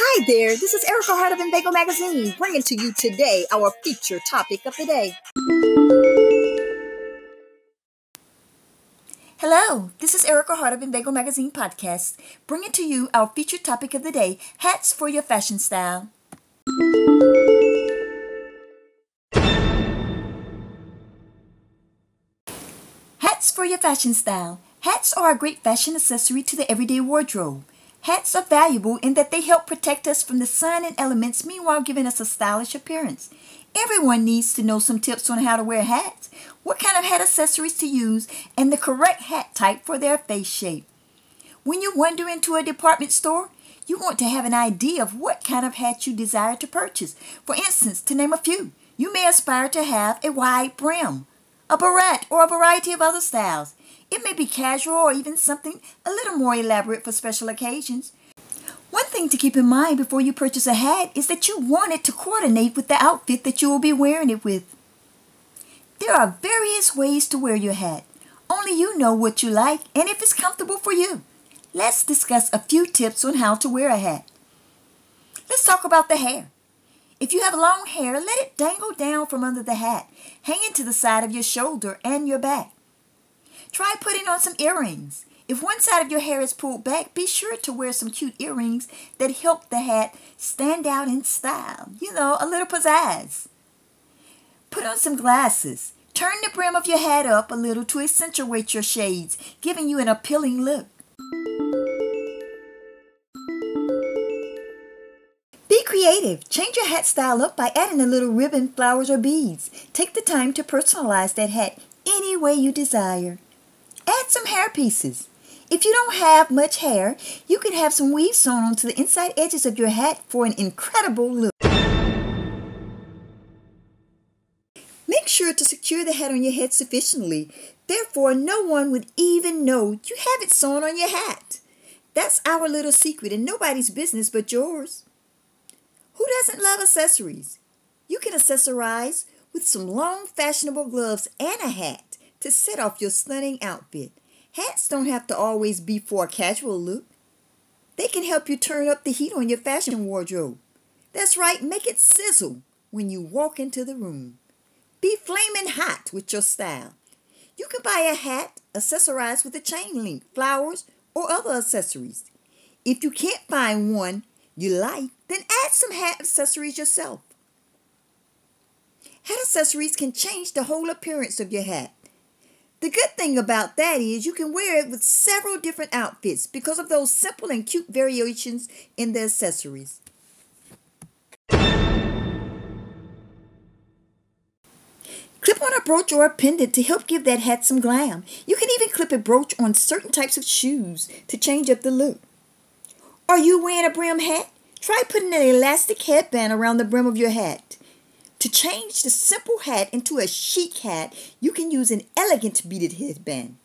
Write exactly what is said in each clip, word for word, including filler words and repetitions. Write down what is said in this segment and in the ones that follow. Hi there, this is Erica Hart of Inveigle Magazine, bringing to you today our feature topic of the day. Hello, this is Erica Hart of Inveigle Magazine Podcast, bringing to you our feature topic of the day, hats for your fashion style. Hats for your fashion style. Hats are a great fashion accessory to the everyday wardrobe. Hats are valuable in that they help protect us from the sun and elements, meanwhile giving us a stylish appearance. Everyone needs to know some tips on how to wear hats, what kind of hat accessories to use, and the correct hat type for their face shape. When you wander into a department store, you want to have an idea of what kind of hat you desire to purchase. For instance, to name a few, you may aspire to have a wide brim, a barrette, or a variety of other styles. It may be casual or even something a little more elaborate for special occasions. One thing to keep in mind before you purchase a hat is that you want it to coordinate with the outfit that you will be wearing it with. There are various ways to wear your hat. Only you know what you like and if it's comfortable for you. Let's discuss a few tips on how to wear a hat. Let's talk about the hair. If you have long hair, let it dangle down from under the hat, hanging to the side of your shoulder and your back. Try putting on some earrings. If one side of your hair is pulled back, be sure to wear some cute earrings that help the hat stand out in style. You know, a little pizzazz. Put on some glasses. Turn the brim of your hat up a little to accentuate your shades, giving you an appealing look. Be creative. Change your hat style up by adding a little ribbon, flowers, or beads. Take the time to personalize that hat any way you desire. Add some hair pieces. If you don't have much hair, you can have some weave sewn onto the inside edges of your hat for an incredible look. Make sure to secure the hat on your head sufficiently. Therefore, no one would even know you have it sewn on your hat. That's our little secret and nobody's business but yours. Who doesn't love accessories? You can accessorize with some long fashionable gloves and a hat to set off your stunning outfit. Hats don't have to always be for a casual look. They can help you turn up the heat on your fashion wardrobe. That's right, make it sizzle when you walk into the room. Be flaming hot with your style. You can buy a hat accessorized with a chain link, flowers, or other accessories. If you can't find one you like, then add some hat accessories yourself. Hat accessories can change the whole appearance of your hat. The good thing about that is you can wear it with several different outfits because of those simple and cute variations in the accessories. Clip on a brooch or a pendant to help give that hat some glam. You can even clip a brooch on certain types of shoes to change up the look. Are you wearing a brim hat? Try putting an elastic headband around the brim of your hat. To change the simple hat into a chic hat, you can use an elegant beaded headband.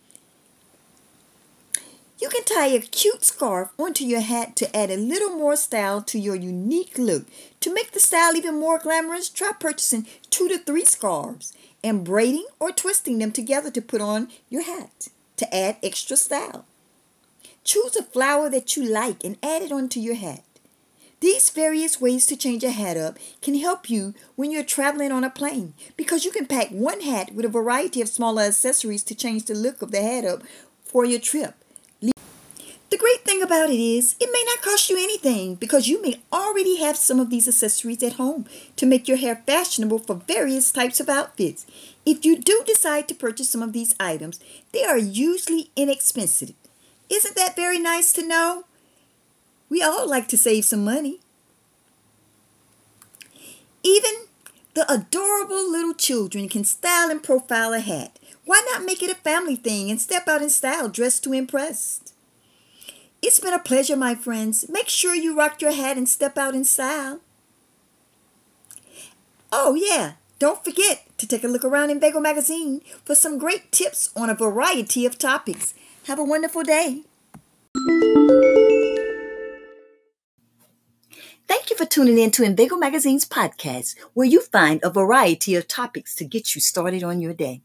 You can tie a cute scarf onto your hat to add a little more style to your unique look. To make the style even more glamorous, try purchasing two to three scarves and braiding or twisting them together to put on your hat to add extra style. Choose a flower that you like and add it onto your hat. These various ways to change a hat up can help you when you're traveling on a plane because you can pack one hat with a variety of smaller accessories to change the look of the hat up for your trip. The great thing about it is it may not cost you anything because you may already have some of these accessories at home to make your hair fashionable for various types of outfits. If you do decide to purchase some of these items, they are usually inexpensive. Isn't that very nice to know? We all like to save some money. Even the adorable little children can style and profile a hat. Why not make it a family thing and step out in style dressed to impress? It's been a pleasure, my friends. Make sure you rock your hat and step out in style. Oh yeah, don't forget to take a look around in Inveigle Magazine for some great tips on a variety of topics. Have a wonderful day. Thank you for tuning in to Inveigle Magazine's podcast, where you find a variety of topics to get you started on your day.